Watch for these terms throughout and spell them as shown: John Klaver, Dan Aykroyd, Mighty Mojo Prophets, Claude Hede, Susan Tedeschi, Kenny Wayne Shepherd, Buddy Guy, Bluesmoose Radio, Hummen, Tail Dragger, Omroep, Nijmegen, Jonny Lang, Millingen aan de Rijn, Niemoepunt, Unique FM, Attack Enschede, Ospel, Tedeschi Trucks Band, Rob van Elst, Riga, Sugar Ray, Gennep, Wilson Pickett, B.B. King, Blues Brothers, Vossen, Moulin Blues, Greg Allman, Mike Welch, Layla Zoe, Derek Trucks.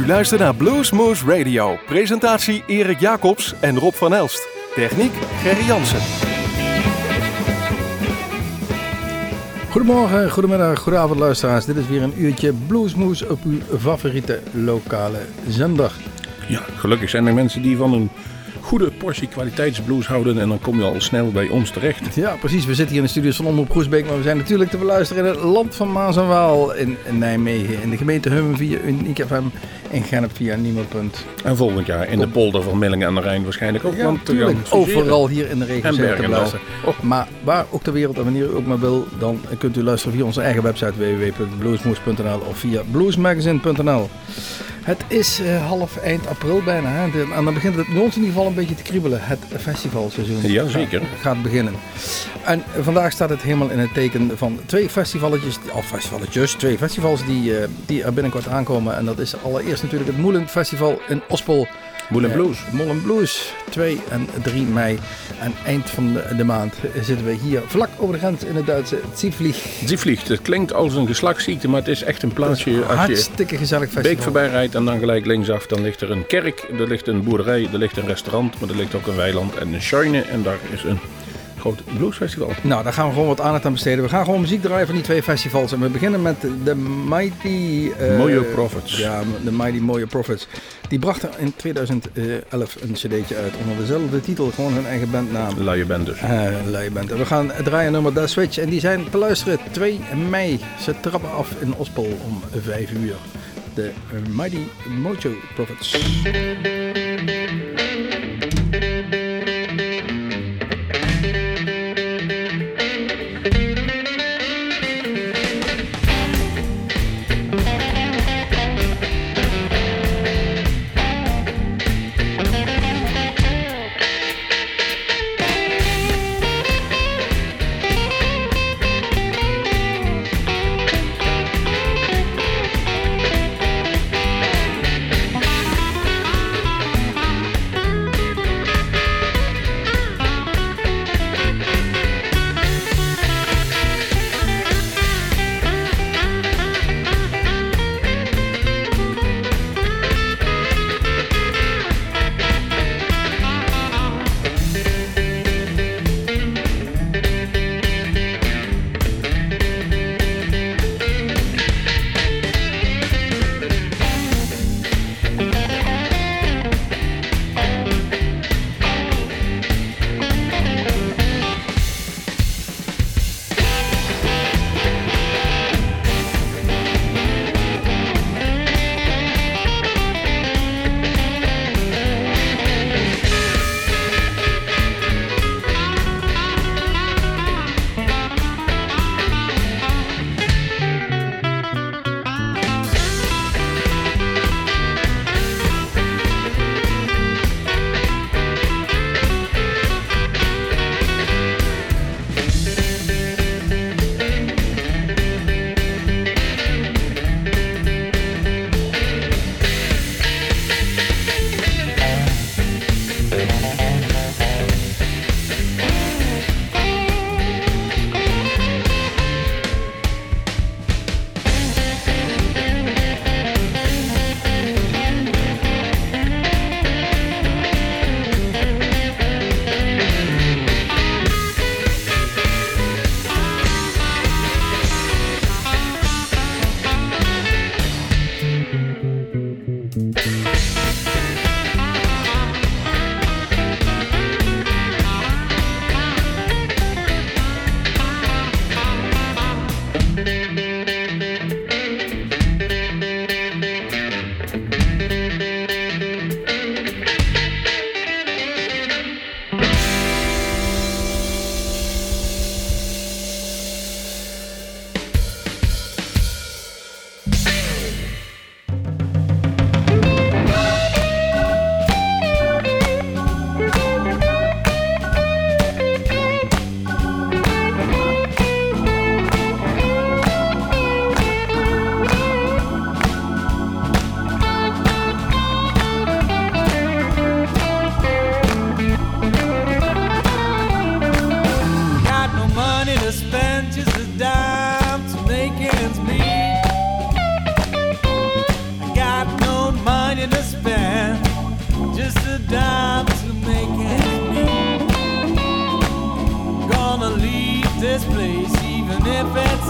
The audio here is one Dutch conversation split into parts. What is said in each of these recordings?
U luistert naar Bluesmoose Radio. Presentatie Erik Jacobs en Rob van Elst. Techniek Gerry Jansen. Goedemorgen, goedemiddag, goedenavond luisteraars. Dit is weer een uurtje Bluesmoose op uw favoriete lokale zender. Ja, gelukkig zijn er mensen die van een goede portie kwaliteitsblues houden en dan kom je al snel bij ons terecht. Ja, precies. We zitten hier in de studios van Omroep Groesbeek, maar we zijn natuurlijk te beluisteren in het land van Maas en Waal in Nijmegen, in de gemeente Hummen via Unique FM en Gennep via Niemoepunt. En volgend jaar in de polder van Millingen aan de Rijn waarschijnlijk ook. Ja, want natuurlijk. Overal hier in de regio zijn te beluisteren. Oh. Maar waar ook ter wereld en wanneer u ook maar wil, dan kunt u luisteren via onze eigen website www.bluesmoose.nl of via bluesmagazine.nl. Het is eind april bijna. Hè? En dan begint het bij ons in ieder geval een beetje te kriebelen. Het festivalseizoen gaat beginnen. En vandaag staat het helemaal in het teken van twee festivals die er binnenkort aankomen. En dat is allereerst natuurlijk het Moulin Festival in Ospel. Moulin Blues, 2 en 3 mei. En eind van de maand zitten we hier vlak over de grens in het Duitse Ziefvlieg. Ziefvlieg, dat klinkt als een geslachtsziekte, maar het is echt een plaatsje. Een hartstikke gezellig festival. Beek voorbij rijdt en dan gelijk linksaf, dan ligt er een kerk, er ligt een boerderij, er ligt een restaurant, maar er ligt ook een weiland en een shrine en daar is een groot bluesfestival. Nou, daar gaan we gewoon wat aandacht aan besteden. We gaan gewoon muziek draaien van die twee festivals. En we beginnen met de Mighty Mojo Prophets. Ja, de Mighty Mojo Prophets. Die brachten in 2011 een cd'tje uit onder dezelfde titel. Gewoon hun eigen bandnaam. Luie band dus. Luie band. We gaan draaien nummer Da Switch. En die zijn te luisteren 2 mei. Ze trappen af in Ospel om 5 uur. De Mighty Mojo Prophets.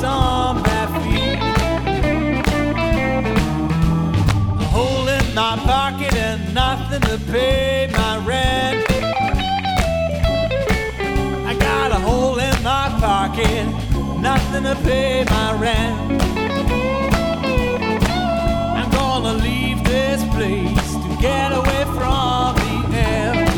on my feet. A hole in my pocket and nothing to pay my rent. I got a hole in my pocket, nothing to pay my rent. I'm gonna leave this place to get away from the air.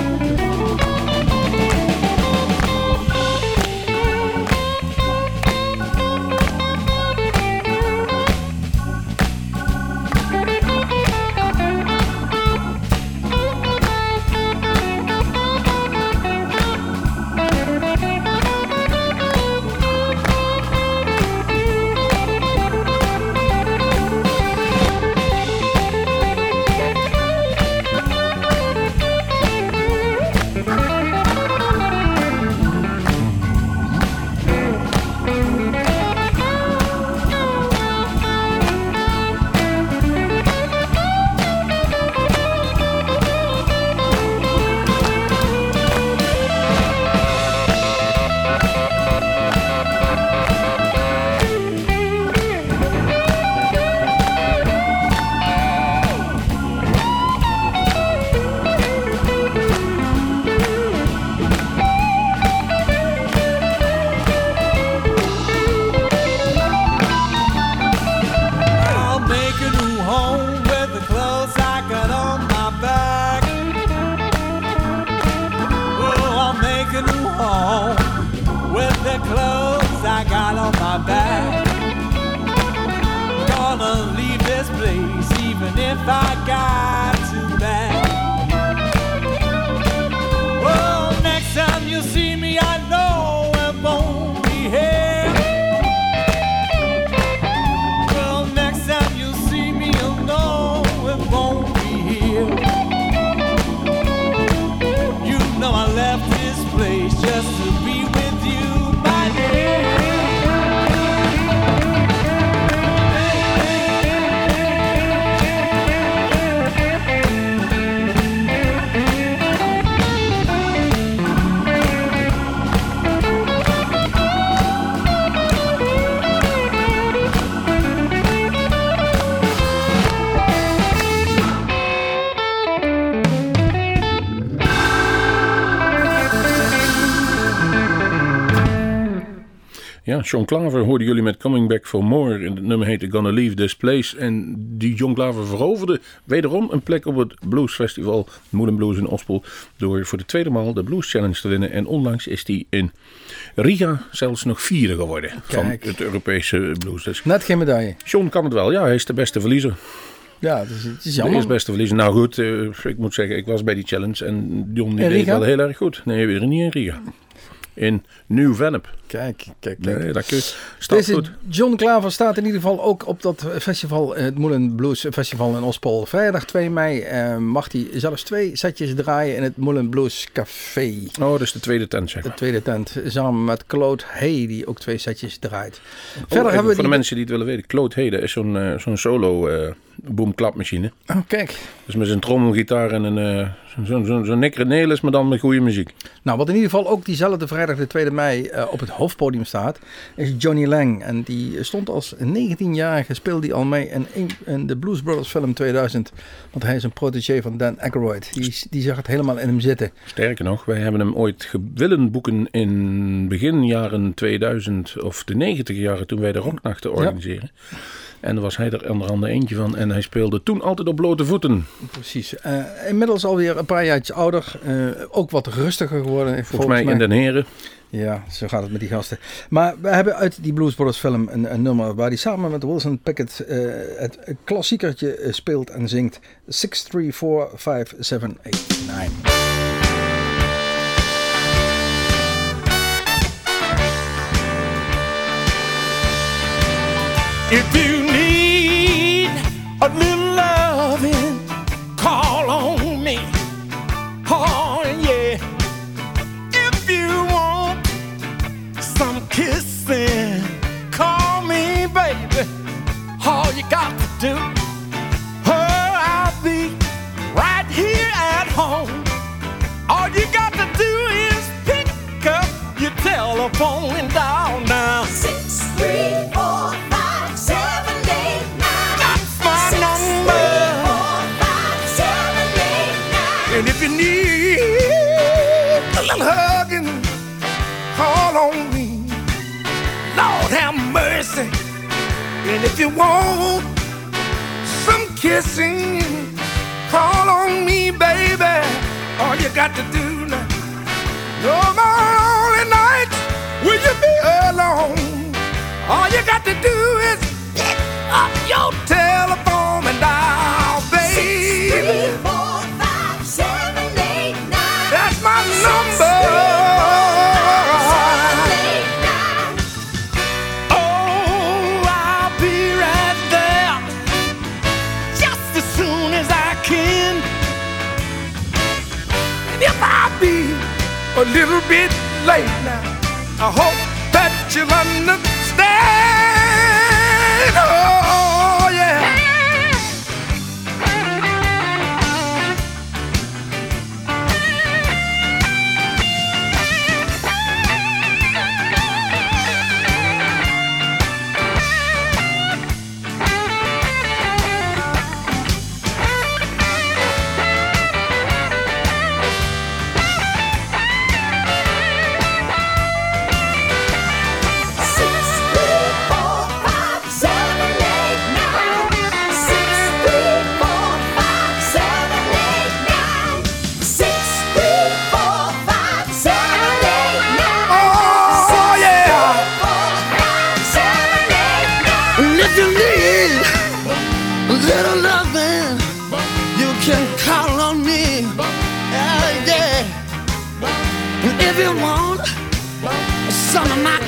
Ja, John Klaver hoorden jullie met Coming Back for More. En het nummer heette Gonna Leave This Place. En die John Klaver veroverde wederom een plek op het Blues Festival Moulin Blues in Ospel door voor de tweede maal de Blues Challenge te winnen. En onlangs is die in Riga zelfs nog vierde geworden. Kijk. Van het Europese Blues. Dus net geen medaille. John kan het wel. Ja, hij is de beste verliezer. Ja, dus het is jammer. De eerstbeste verliezer. Nou goed, ik moet zeggen, ik was bij die challenge en John die deed wel heel erg goed. Nee, weer niet in Riga. In Nieuw-Vennep. Kijk. Nee, dat staat goed. John Klaver staat in ieder geval ook op dat festival, het Moulin Blues Festival in Ospel. Vrijdag 2 mei mag hij zelfs 2 setjes draaien in het Moulin Blues Café. Oh, dat is de tweede tent, zeg maar. De tweede tent, samen met Claude Hede, die ook 2 setjes draait. Oh, verder hebben we voor de mensen die het willen weten, Claude Hede is zo'n solo boomklapmachine. Oh, kijk. Dus met zijn trommelgitaar en zo'n nekrenelis, maar dan met goede muziek. Nou, wat in ieder geval ook diezelfde vrijdag de 2 mei op het hoofdpodium staat, is Jonny Lang. En die stond als 19-jarige, speelde hij al mee in de Blues Brothers film 2000. Want hij is een protégé van Dan Aykroyd. Die zag het helemaal in hem zitten. Sterker nog, wij hebben hem ooit willen boeken in begin jaren 2000 of de 90 jaren toen wij de rocknachten organiseren. Ja. En daar was hij er onder andere eentje van. En hij speelde toen altijd op blote voeten. Precies. Inmiddels alweer een paar jaartjes ouder. Ook wat rustiger geworden. Volgens mij in Den Heren. Ja, zo gaat het met die gasten. Maar we hebben uit die Blues Brothers film een nummer waar hij samen met Wilson Pickett het klassiekertje speelt en zingt. 6, 3, 4, 5, 7, 8, 9. If you need a little loving, call on me. Oh yeah. If you want some kissing, call me, baby. All you got to do. Oh, I'll be right here at home. All you got to do is pick up your telephone and dial now. 634 And if you need a little hugging, call on me. Lord have mercy. And if you want some kissing, call on me, baby. All you got to do now, no more lonely nights will you be alone. All you got to do is pick up your telephone and dial, baby. 634-5789. That's my number. A little bit late now, I hope that you'll understand. Oh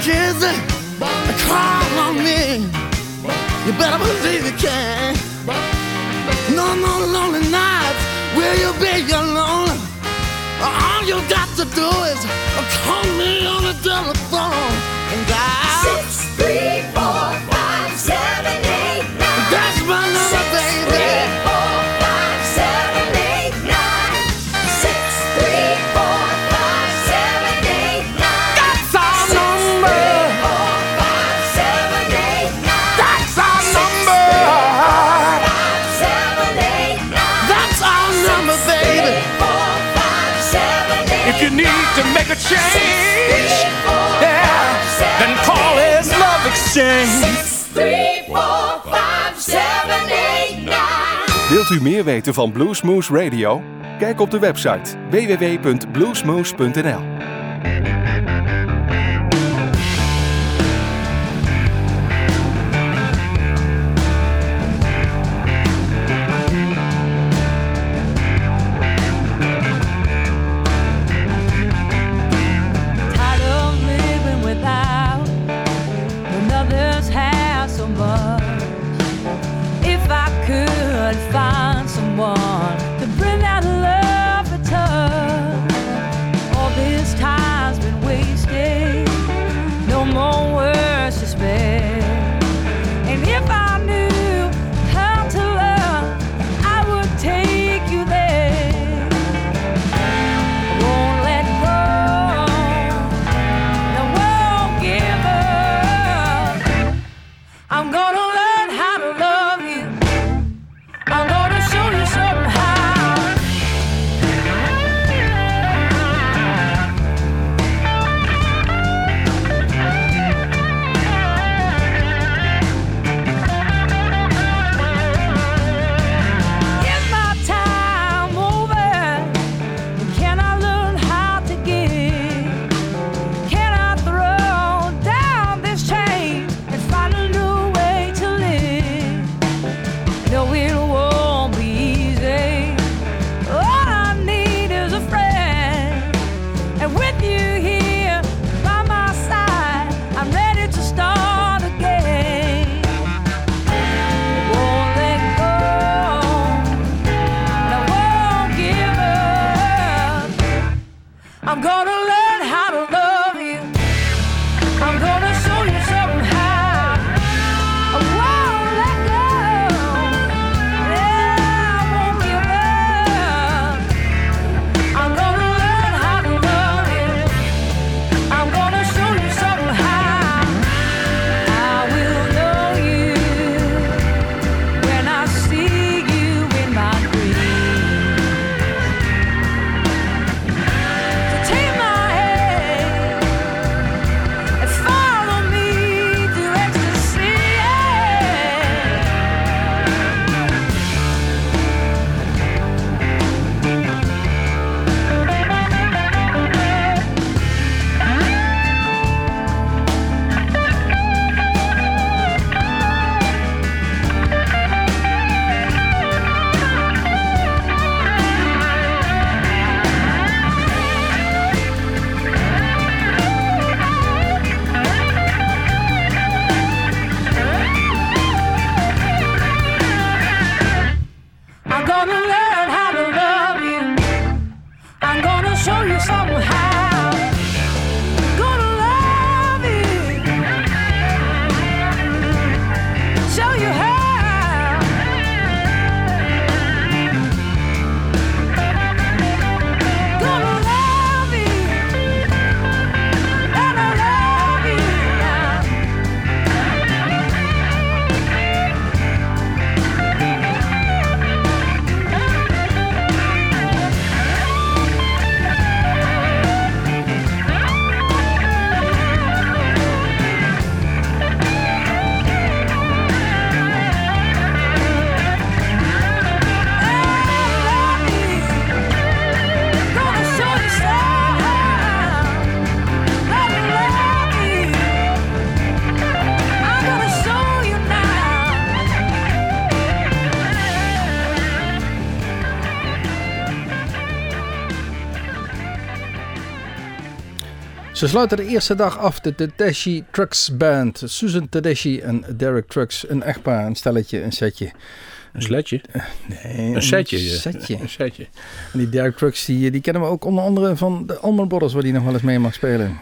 van Bluesmoose Radio? Kijk op de website www.bluesmoose.nl. Ze sluiten de eerste dag af de Tedeschi Trucks Band. Susan Tedeschi en Derek Trucks. Een echtpaar, een stelletje, een setje. Een sletje? Nee, een setje. Een setje. En die Derek Trucks die kennen we ook onder andere van de Moulin Blues, waar die nog wel eens mee mag spelen.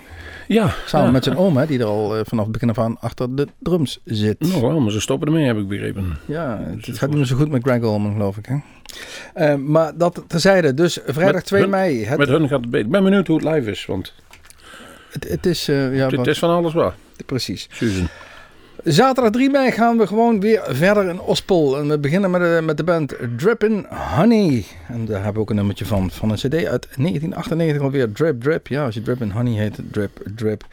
Ja. Samen met zijn oom, hè, die er al vanaf het begin af aan achter de drums zit. Nou, wel, maar ze stoppen ermee, heb ik begrepen. Ja, het gaat niet zo goed met Greg Allman, geloof ik. Hè? Maar dat terzijde, dus vrijdag met 2 hun, mei. Met hun gaat het beter. Ik ben benieuwd hoe het live is, want... Het is van alles waar. Precies. Susan. Zaterdag 3 mei gaan we gewoon weer verder in Ospel. En we beginnen met de band Drippin' Honey. En daar hebben we ook een nummertje van een cd uit 1998 alweer. Drip Drip. Ja, als je Drippin' Honey heet, Drip Drip.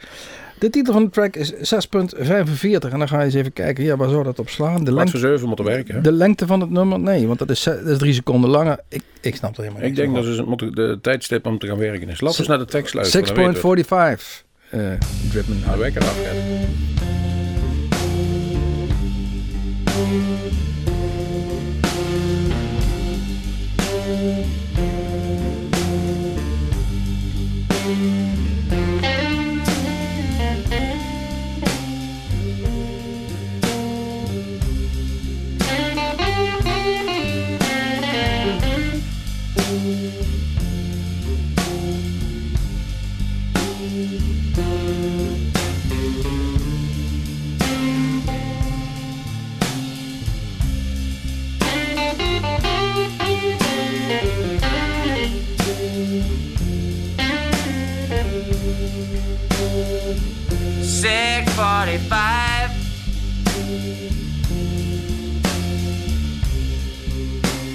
De titel van de track is 6,45. En dan ga je eens even kijken, ja, waar zou dat op slaan? De lengte, voor 7 moeten werken. Hè? De lengte van het nummer? Nee, want dat is 3 seconden langer. Ik snap er helemaal niet. Ik denk dat ze de tijdstip om te gaan werken is. Laten we naar de tekst luisteren. 6,45. Drippin' Honey. Wekker af,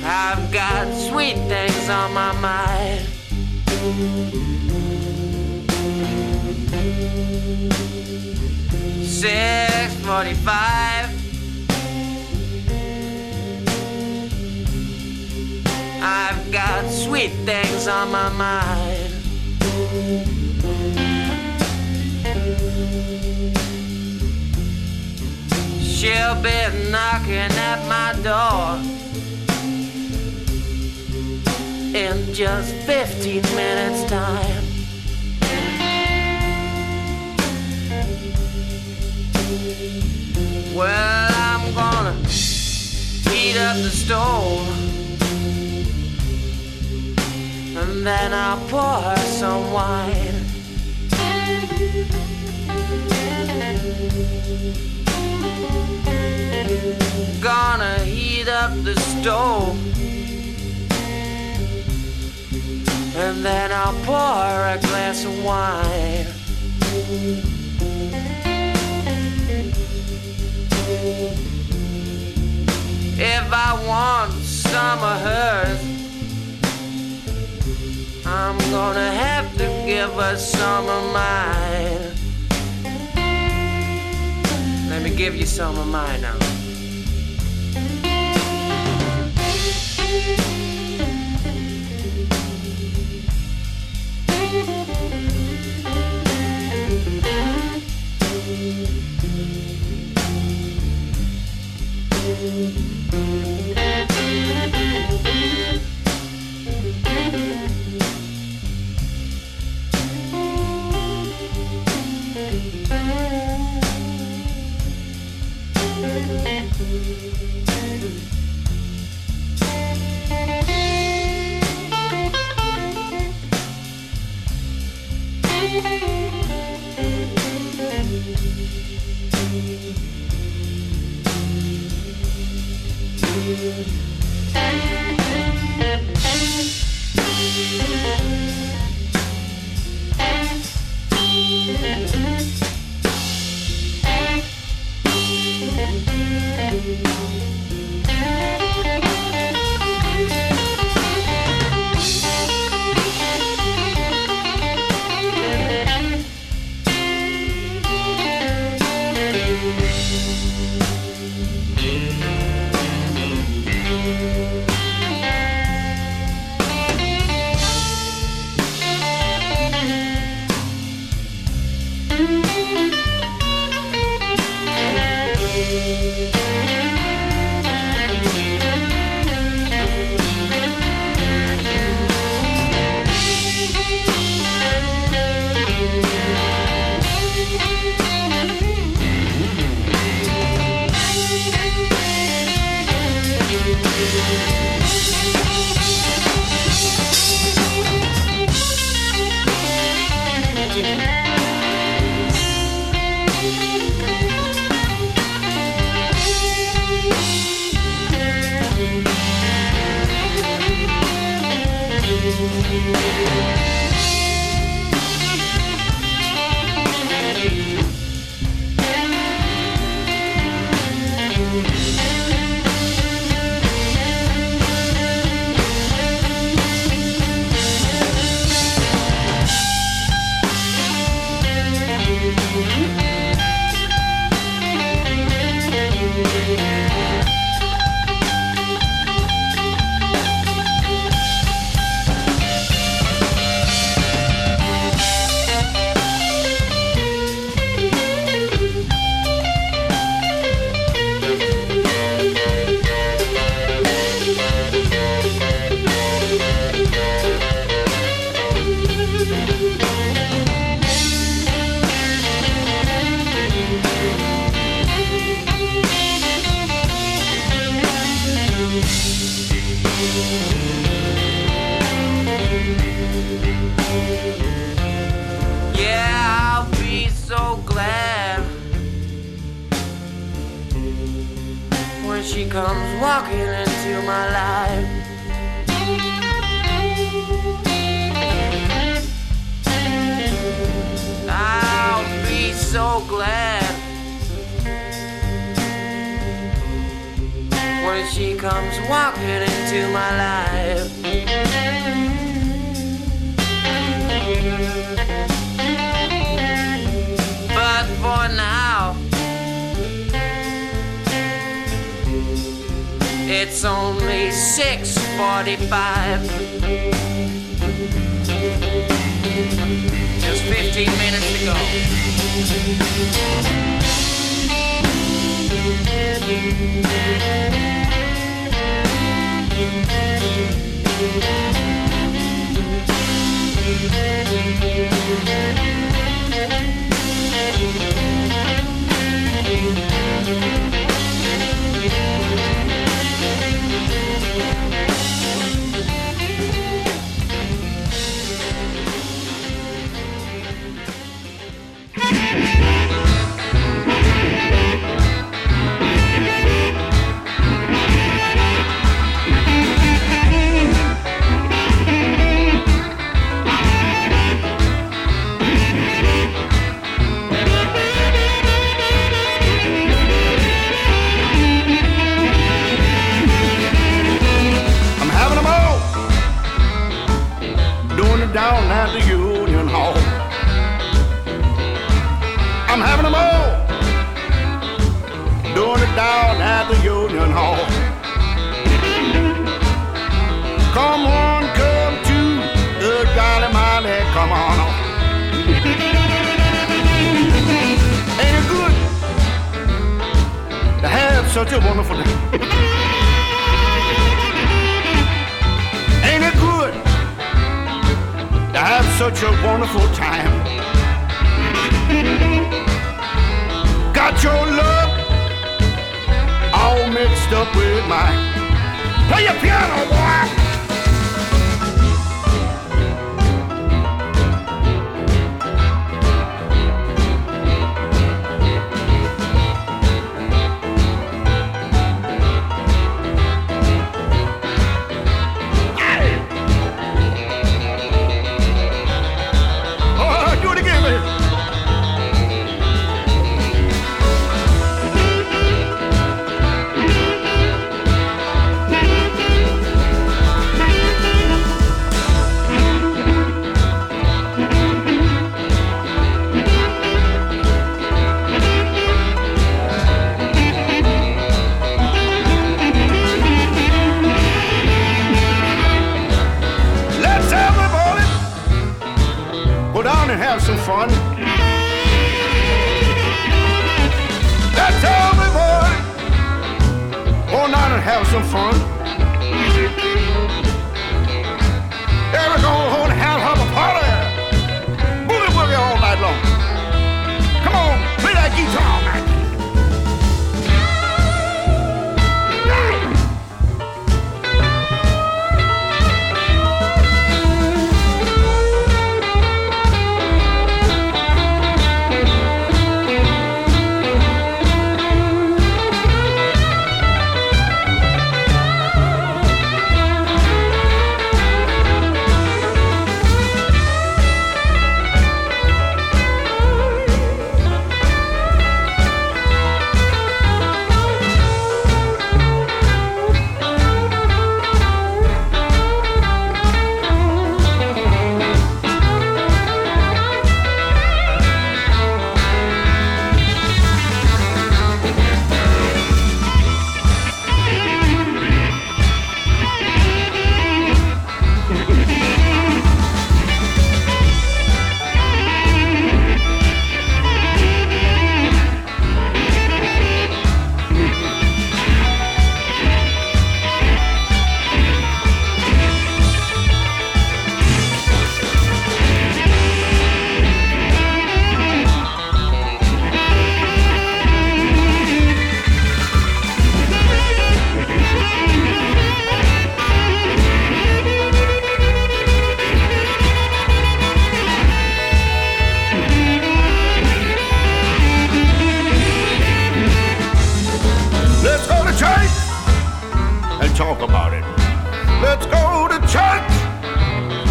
I've got sweet things on my mind. $6.45. I've got sweet things on my mind. She'll be knocking at my door in just 15 minutes time. Well, I'm gonna heat up the stove and then I'll pour her some wine. Gonna heat up the stove and then I'll pour her a glass of wine. If I want some of hers, I'm gonna have to give her some of mine. Let me give you some of mine now.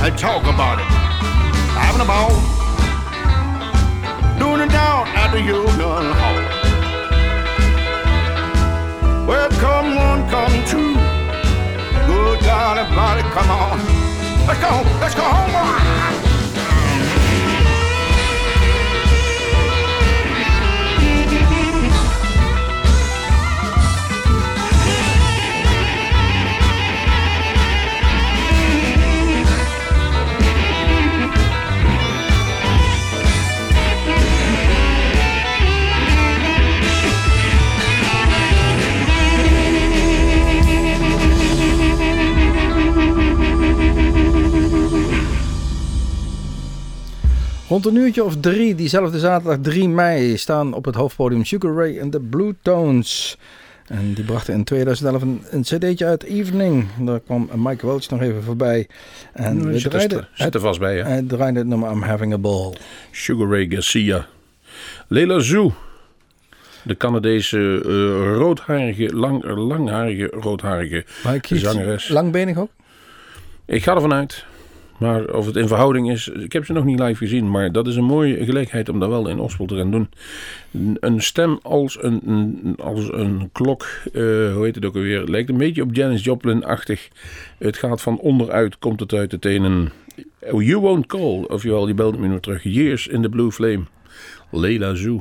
and talk about it. Having a ball, doing it down at the Union Hall. Well, come one, come two, good God, everybody, come on. Let's go home, boy. Rond een uurtje of 3, diezelfde zaterdag 3 mei, staan op het hoofdpodium Sugar Ray en de Blue Tones. En die brachten in 2011 een cd'tje uit, Evening. Daar kwam Mike Welch nog even voorbij. En we zit er vast bij, hè? Hij draaide het nummer I'm Having a Ball. Sugar Ray Garcia. Layla Zoe. De Canadese langharige zangeres. Langbenig ook? Ik ga ervan uit. Maar of het in verhouding is, ik heb ze nog niet live gezien. Maar dat is een mooie gelegenheid om dat wel in Ospel te gaan doen. Een stem als een klok, hoe heet het ook alweer? Lijkt een beetje op Janis Joplin-achtig. Het gaat van onderuit, komt het uit de tenen. You won't call, ofwel, je belt me nu terug. Years in the Blue Flame. Layla Zoe.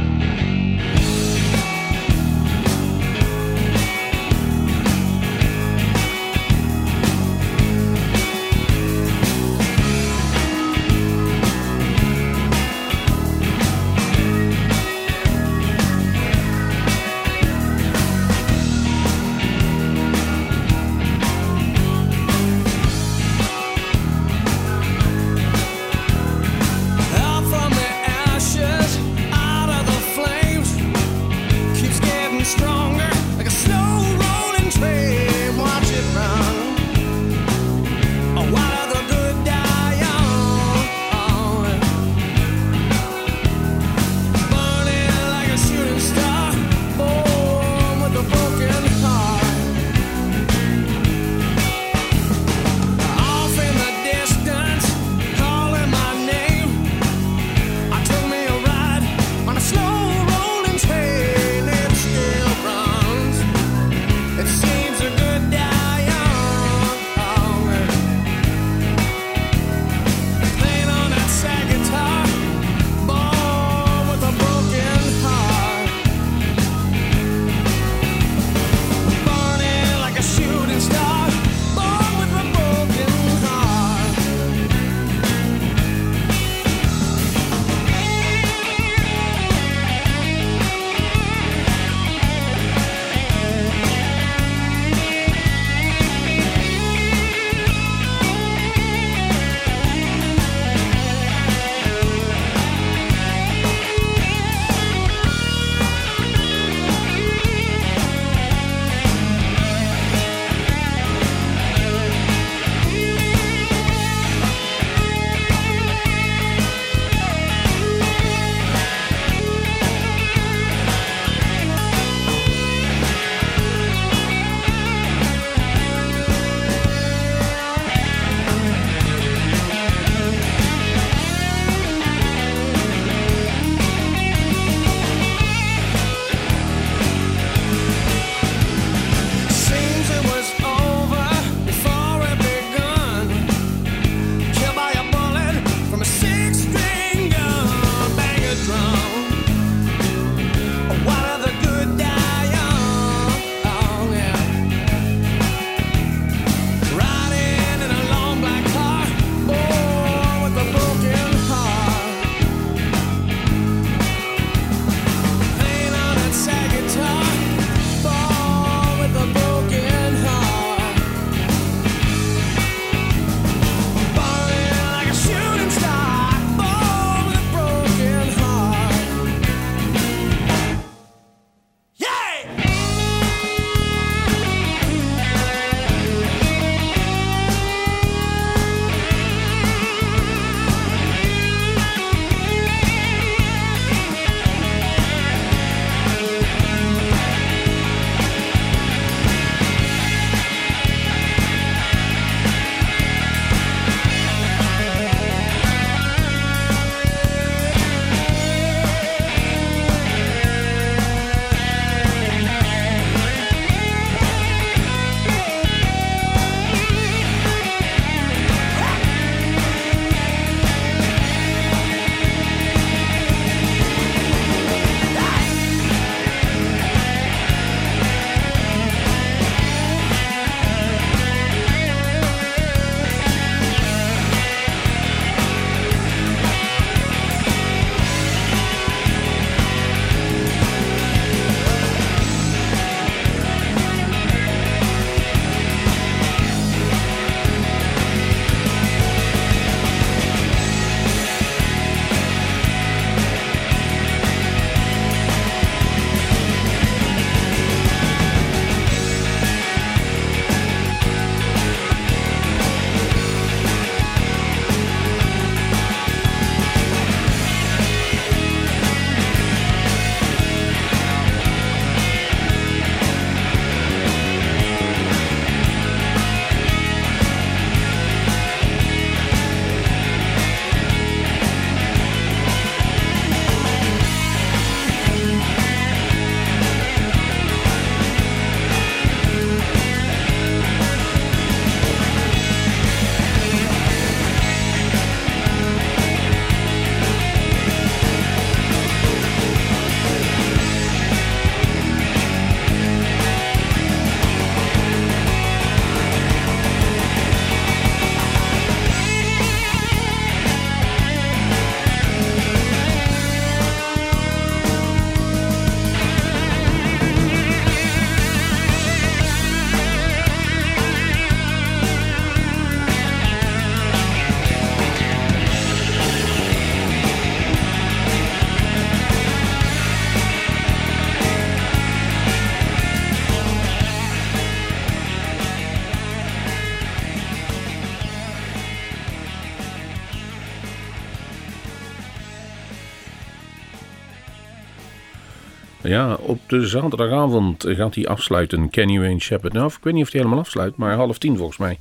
Ja, op de zaterdagavond gaat hij afsluiten, Kenny Wayne Shepherd. Nou, ik weet niet of hij helemaal afsluit, maar 9:30 volgens mij.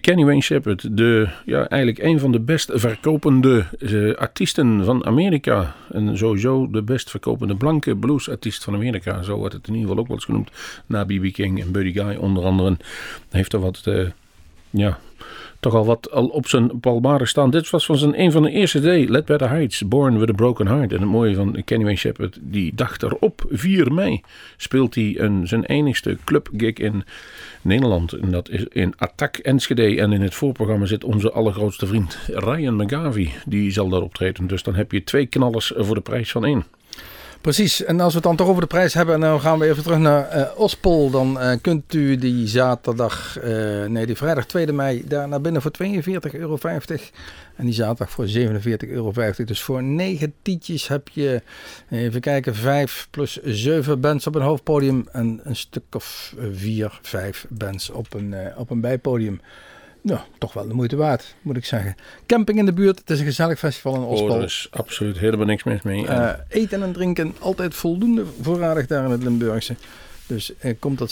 Kenny Wayne Shepherd, eigenlijk een van de best verkopende artiesten van Amerika. En sowieso de best verkopende blanke bluesartiest van Amerika. Zo wordt het in ieder geval ook wel eens genoemd. Na B.B. King en Buddy Guy onder andere. Heeft er wat, toch al op zijn palmares staan. Dit was van zijn een van de eerste day, Led By The Heights, Born With A Broken Heart. En het mooie van Kenny Wayne Shepherd, die dag erop, 4 mei, speelt hij zijn enigste clubgig in Nederland. En dat is in Attack Enschede. En in het voorprogramma zit onze allergrootste vriend Ryan McGavie. Die zal daar optreden. Dus dan heb je 2 knallers voor de prijs van 1. Precies, en als we het dan toch over de prijs hebben, en dan gaan we even terug naar Ospel. Dan kunt u die vrijdag 2 mei daar naar binnen voor €42,50. En die zaterdag voor €47,50. Dus voor 9 tientjes heb je, even kijken, 5 plus 7 bands op een hoofdpodium. En een stuk of 4, 5 bands op een bijpodium. Nou, toch wel de moeite waard, moet ik zeggen. Camping in de buurt, het is een gezellig festival in Ospel. Er is absoluut helemaal niks mis mee. Eten en drinken, altijd voldoende voorradig daar in het Limburgse. Dus komt dat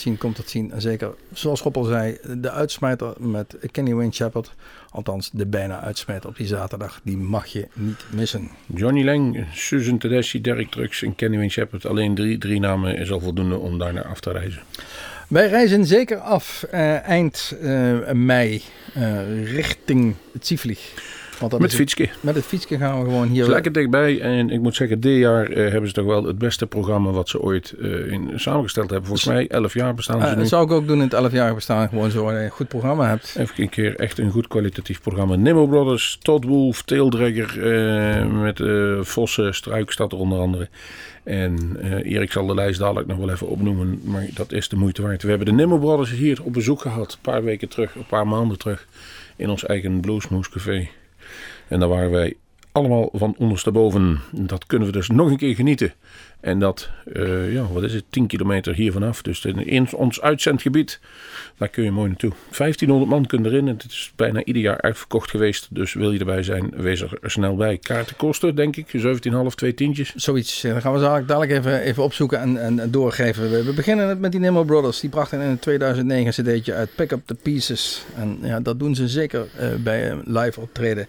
zien. En zeker, zoals Rob al zei, de uitsmijter met Kenny Wayne Shepherd. Althans, de bijna uitsmijter op die zaterdag. Die mag je niet missen. Jonny Lang, Susan Tedeschi, Derek Trucks en Kenny Wayne Shepherd. Alleen drie namen is al voldoende om daarna af te reizen. Wij reizen zeker af eind mei richting het Ziefvlieg. Met het fietsje gaan we gewoon hier. Het is lekker dichtbij en ik moet zeggen, dit jaar hebben ze toch wel het beste programma wat ze ooit samengesteld hebben. Volgens mij 11 jaar bestaan ze nu. Dat zou ik ook doen in het 11 jaar bestaan, gewoon zo een goed programma hebt. Even een keer echt een goed kwalitatief programma. Nimmo Brothers, Todd Wolf, Tail Dragger met Vossen, Struik staat er onder andere. En Erik zal de lijst dadelijk nog wel even opnoemen, maar dat is de moeite waard. We hebben de Nimmo Brothers hier op bezoek gehad, een paar maanden terug, in ons eigen Bluesmoose Café. En daar waren wij allemaal van ondersteboven. Dat kunnen we dus nog een keer genieten. En dat, 10 kilometer hier vanaf. Dus in ons uitzendgebied, daar kun je mooi naartoe. 1500 man kunnen erin. En het is bijna ieder jaar uitverkocht geweest. Dus wil je erbij zijn, wees er snel bij. Kaarten kosten, denk ik, 17,5, 2 tientjes. Zoiets. Dan gaan we dadelijk even opzoeken en doorgeven. We beginnen met die Nimmo Brothers. Die brachten in 2009 een cd'tje uit Pick Up The Pieces. En ja, dat doen ze zeker bij een live optreden.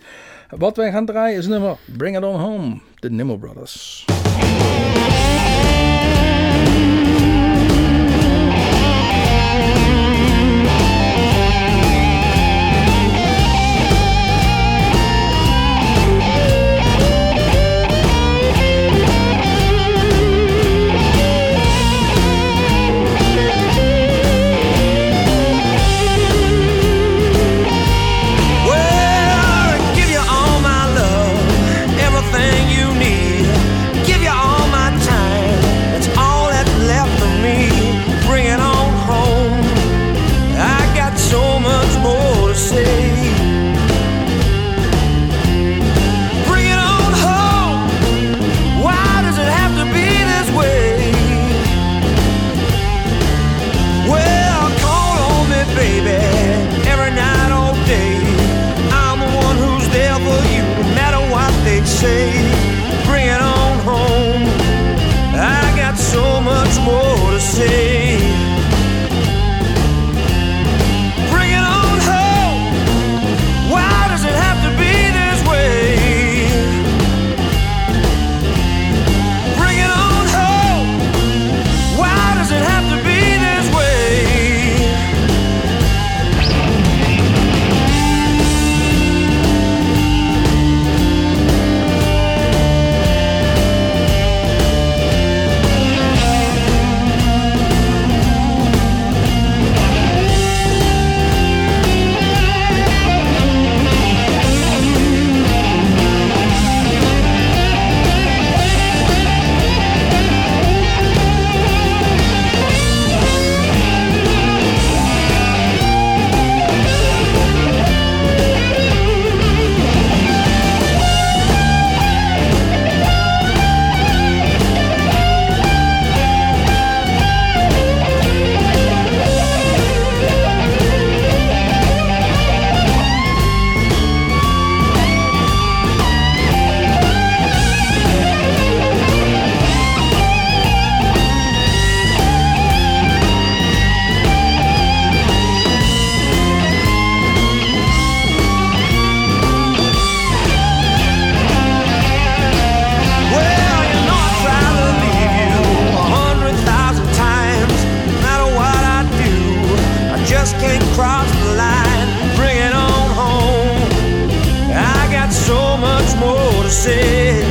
Wat wij gaan draaien is nummer Bring It On Home, de Nimmo Brothers. Give you all my time. music.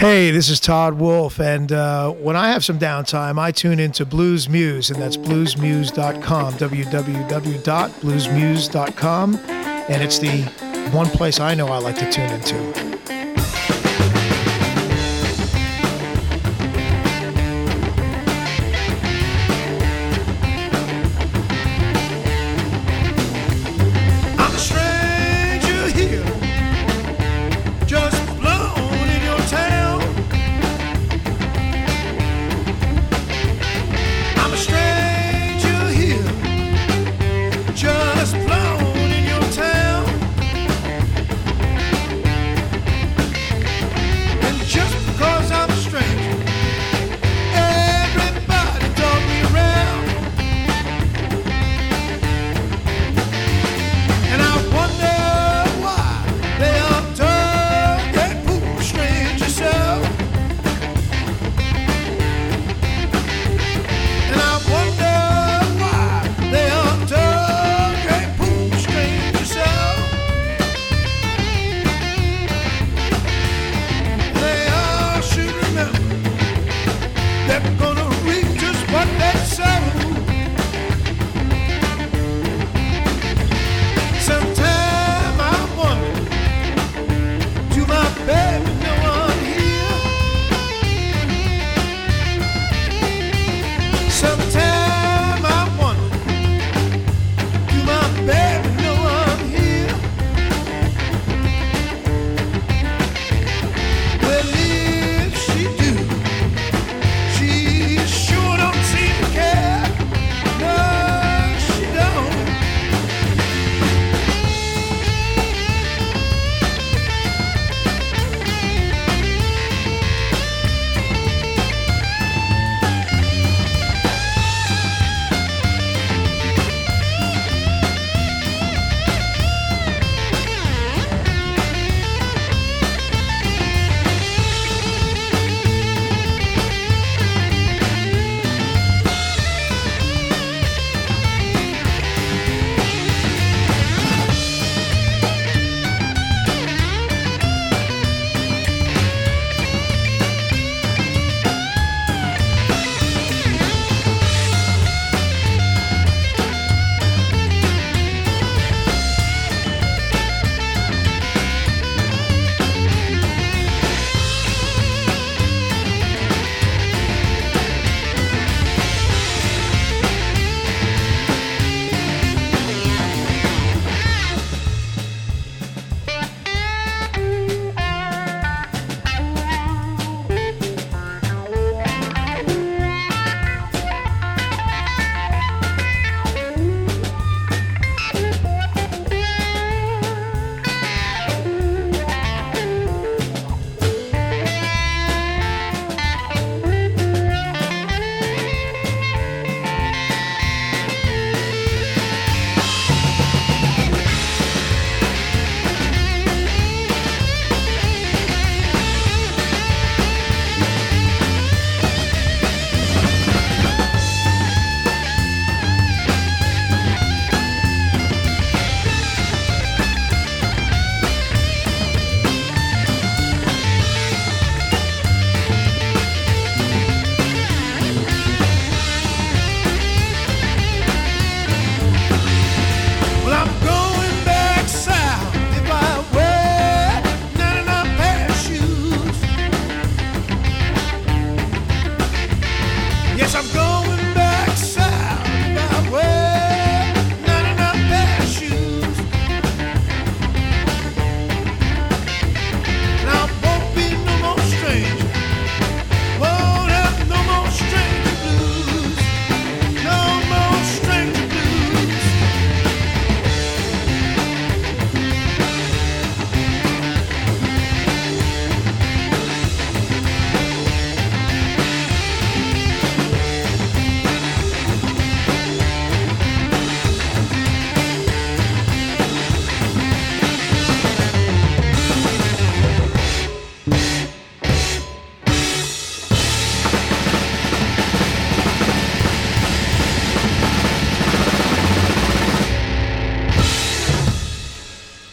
Hey, this is Todd Wolf, and when I have some downtime, I tune into Bluesmoose, and that's bluesmoose.com, www.bluesmoose.com, and it's the one place I know I like to tune into.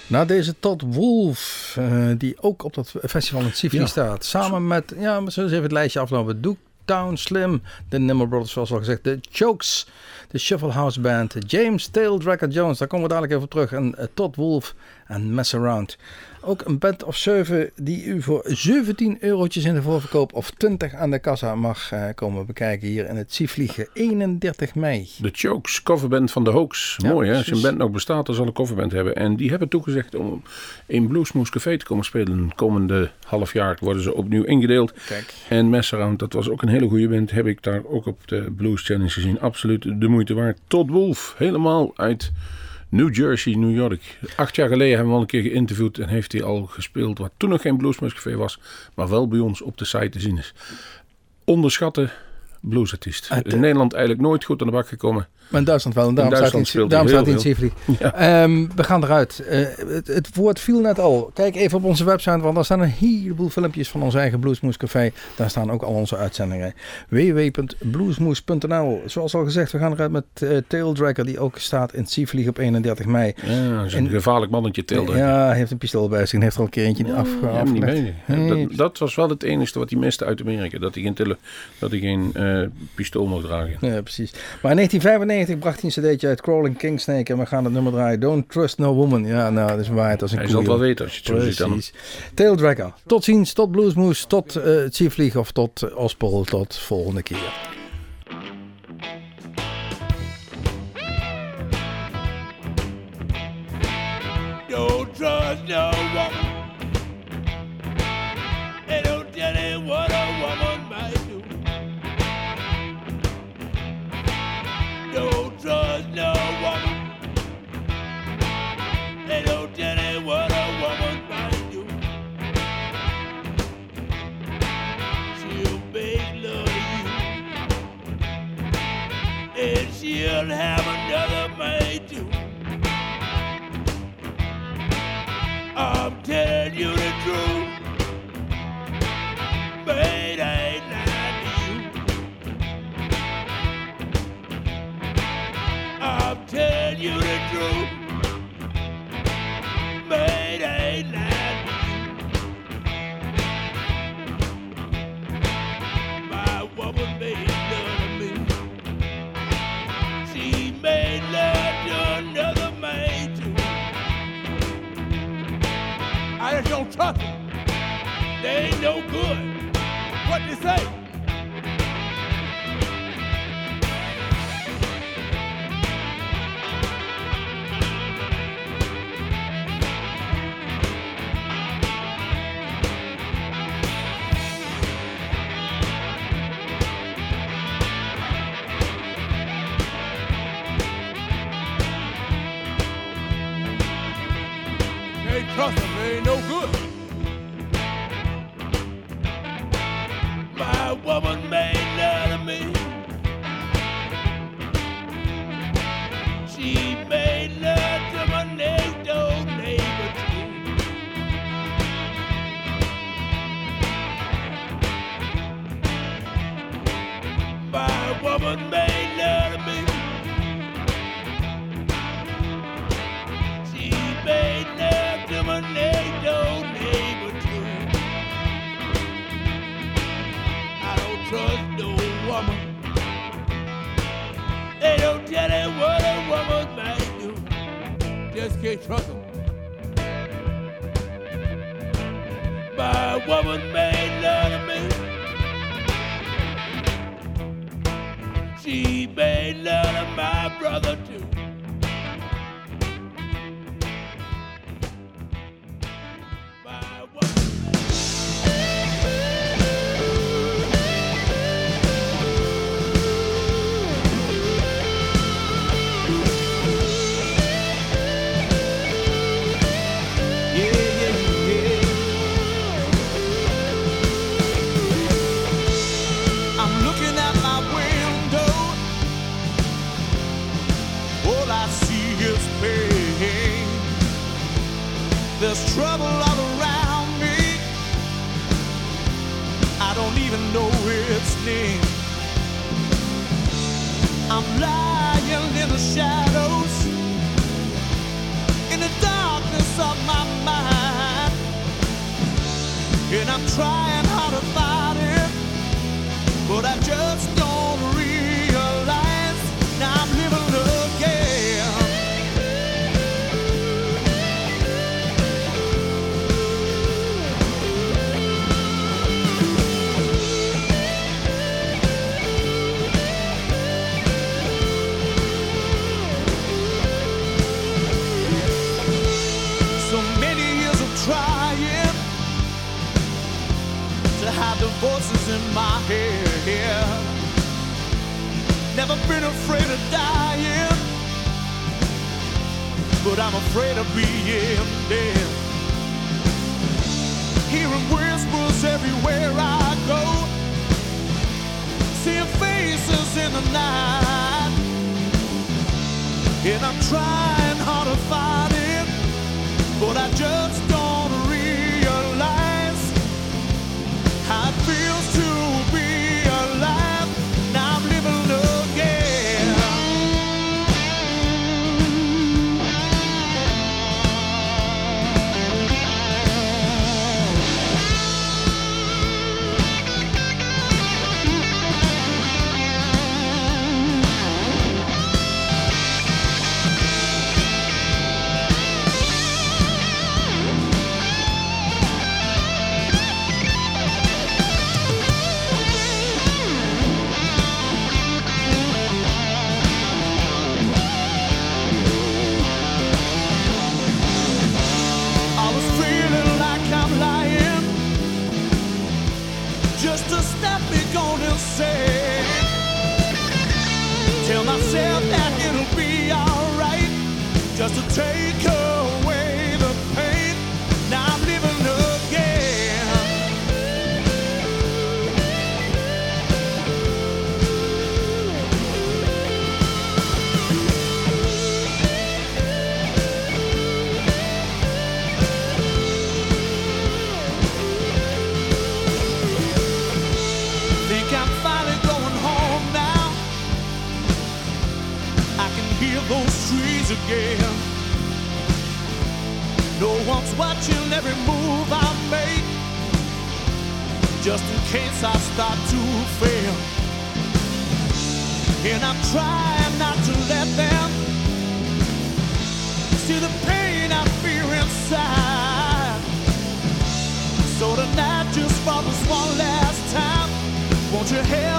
Na deze Todd Wolf, die ook op dat festival in het Ziefvlieg staat. Samen met, ja, we zullen eens even het lijstje aflopen. Doek. Town Slim, de Nimmo Brothers zoals al gezegd, de Chokes, de Shuffle House Band, James Tail Dragger Jones, daar komen we dadelijk even op terug, en Todd Wolf en Mess Around. Ook een band of 7 die u voor €17 in de voorverkoop of 20 aan de kassa mag komen bekijken hier in het Ziefvlieg, 31 mei. De Chokes, coverband van de Hoax. Ja, mooi hè, precies. Als een band nog bestaat dan zal een coverband hebben. En die hebben toegezegd om in Bluesmoose Café te komen spelen. Komende halfjaar worden ze opnieuw ingedeeld. Kijk. En Mess Around, dat was ook een hele goede band. Heb ik daar ook op de Blues Challenge gezien. Absoluut de moeite waard. Todd Wolf, helemaal uit New Jersey, New York. 8 jaar geleden hebben we al een keer geïnterviewd en heeft hij al gespeeld wat toen nog geen Bluesmoose Café was, maar wel bij ons op de site te zien is. Onderschatte bluesartiest. In Nederland eigenlijk nooit goed aan de bak gekomen. Maar in Duitsland wel. En daarom staat hij in Ziefvlieg. Ja. We gaan eruit. Het woord viel net al. Kijk even op onze website, want daar staan een heleboel filmpjes van ons eigen Bluesmoose Café. Daar staan ook al onze uitzendingen. www.bluesmoose.nl. Zoals al gezegd, we gaan eruit met Tail Dragger, die ook staat in Ziefvlieg op 31 mei. Ja, dat is een gevaarlijk mannetje, Tail Dragger. Ja, hij heeft een pistool bij zich en heeft er al een keer eentje afgelegd. Dat was wel het enige wat hij miste uit Amerika. Dat hij geen pistool mag dragen. Ja, precies. Maar in 1995 bracht hij een cd'tje uit, Crawling Kingsnake, en we gaan het nummer draaien. Don't Trust No Woman. Ja, nou, dat is waarheid als een koe. Hij zal het wel weten als je het zo ziet dan. Tail Dragger. Tot ziens, tot Bluesmoose, tot het Ziefvlieg of tot Ospel. Tot volgende keer. Don't trust no woman. They don't tell you what a woman might do. Don't trust no woman. They don't tell you what a woman might do. She'll make love to you, and she'll have another man too. I'm telling you the truth, but I ain't lying to you. I'm telling you the truth, but I ain't lying to you. My woman made love to me. She made love to another man. I just don't trust them. They ain't no good. What they say? Trust them, they ain't no good. My woman made love to me. She made love to my next door neighbor too. My woman made love to me. She made love to my next old neighbor too. I don't trust no woman. They don't tell you what a woman might do. Just can't trust them. My woman made love to me. She made love to my brother too. There's trouble all around me. I don't even know its name. I'm lying in the shadows, in the darkness of I'm trying hard to fight it, but I just don't realize now I'm living again. So many years of trying to hide the voices in my head. Never been afraid of dying, but I'm afraid of being dead. Hearing whispers everywhere I go, seeing faces in the night, and I'm trying hard to fight it, but I just don't realize how it feels to be alive. Now I'm living again. Just a step it gonna say, tell myself that it'll be alright, just to take away the pain. Now I'm living those trees again. No one's watching every move I make, just in case I start to fail. And I'm trying not to let them see the pain I feel inside. So tonight, just for this one last time, won't you help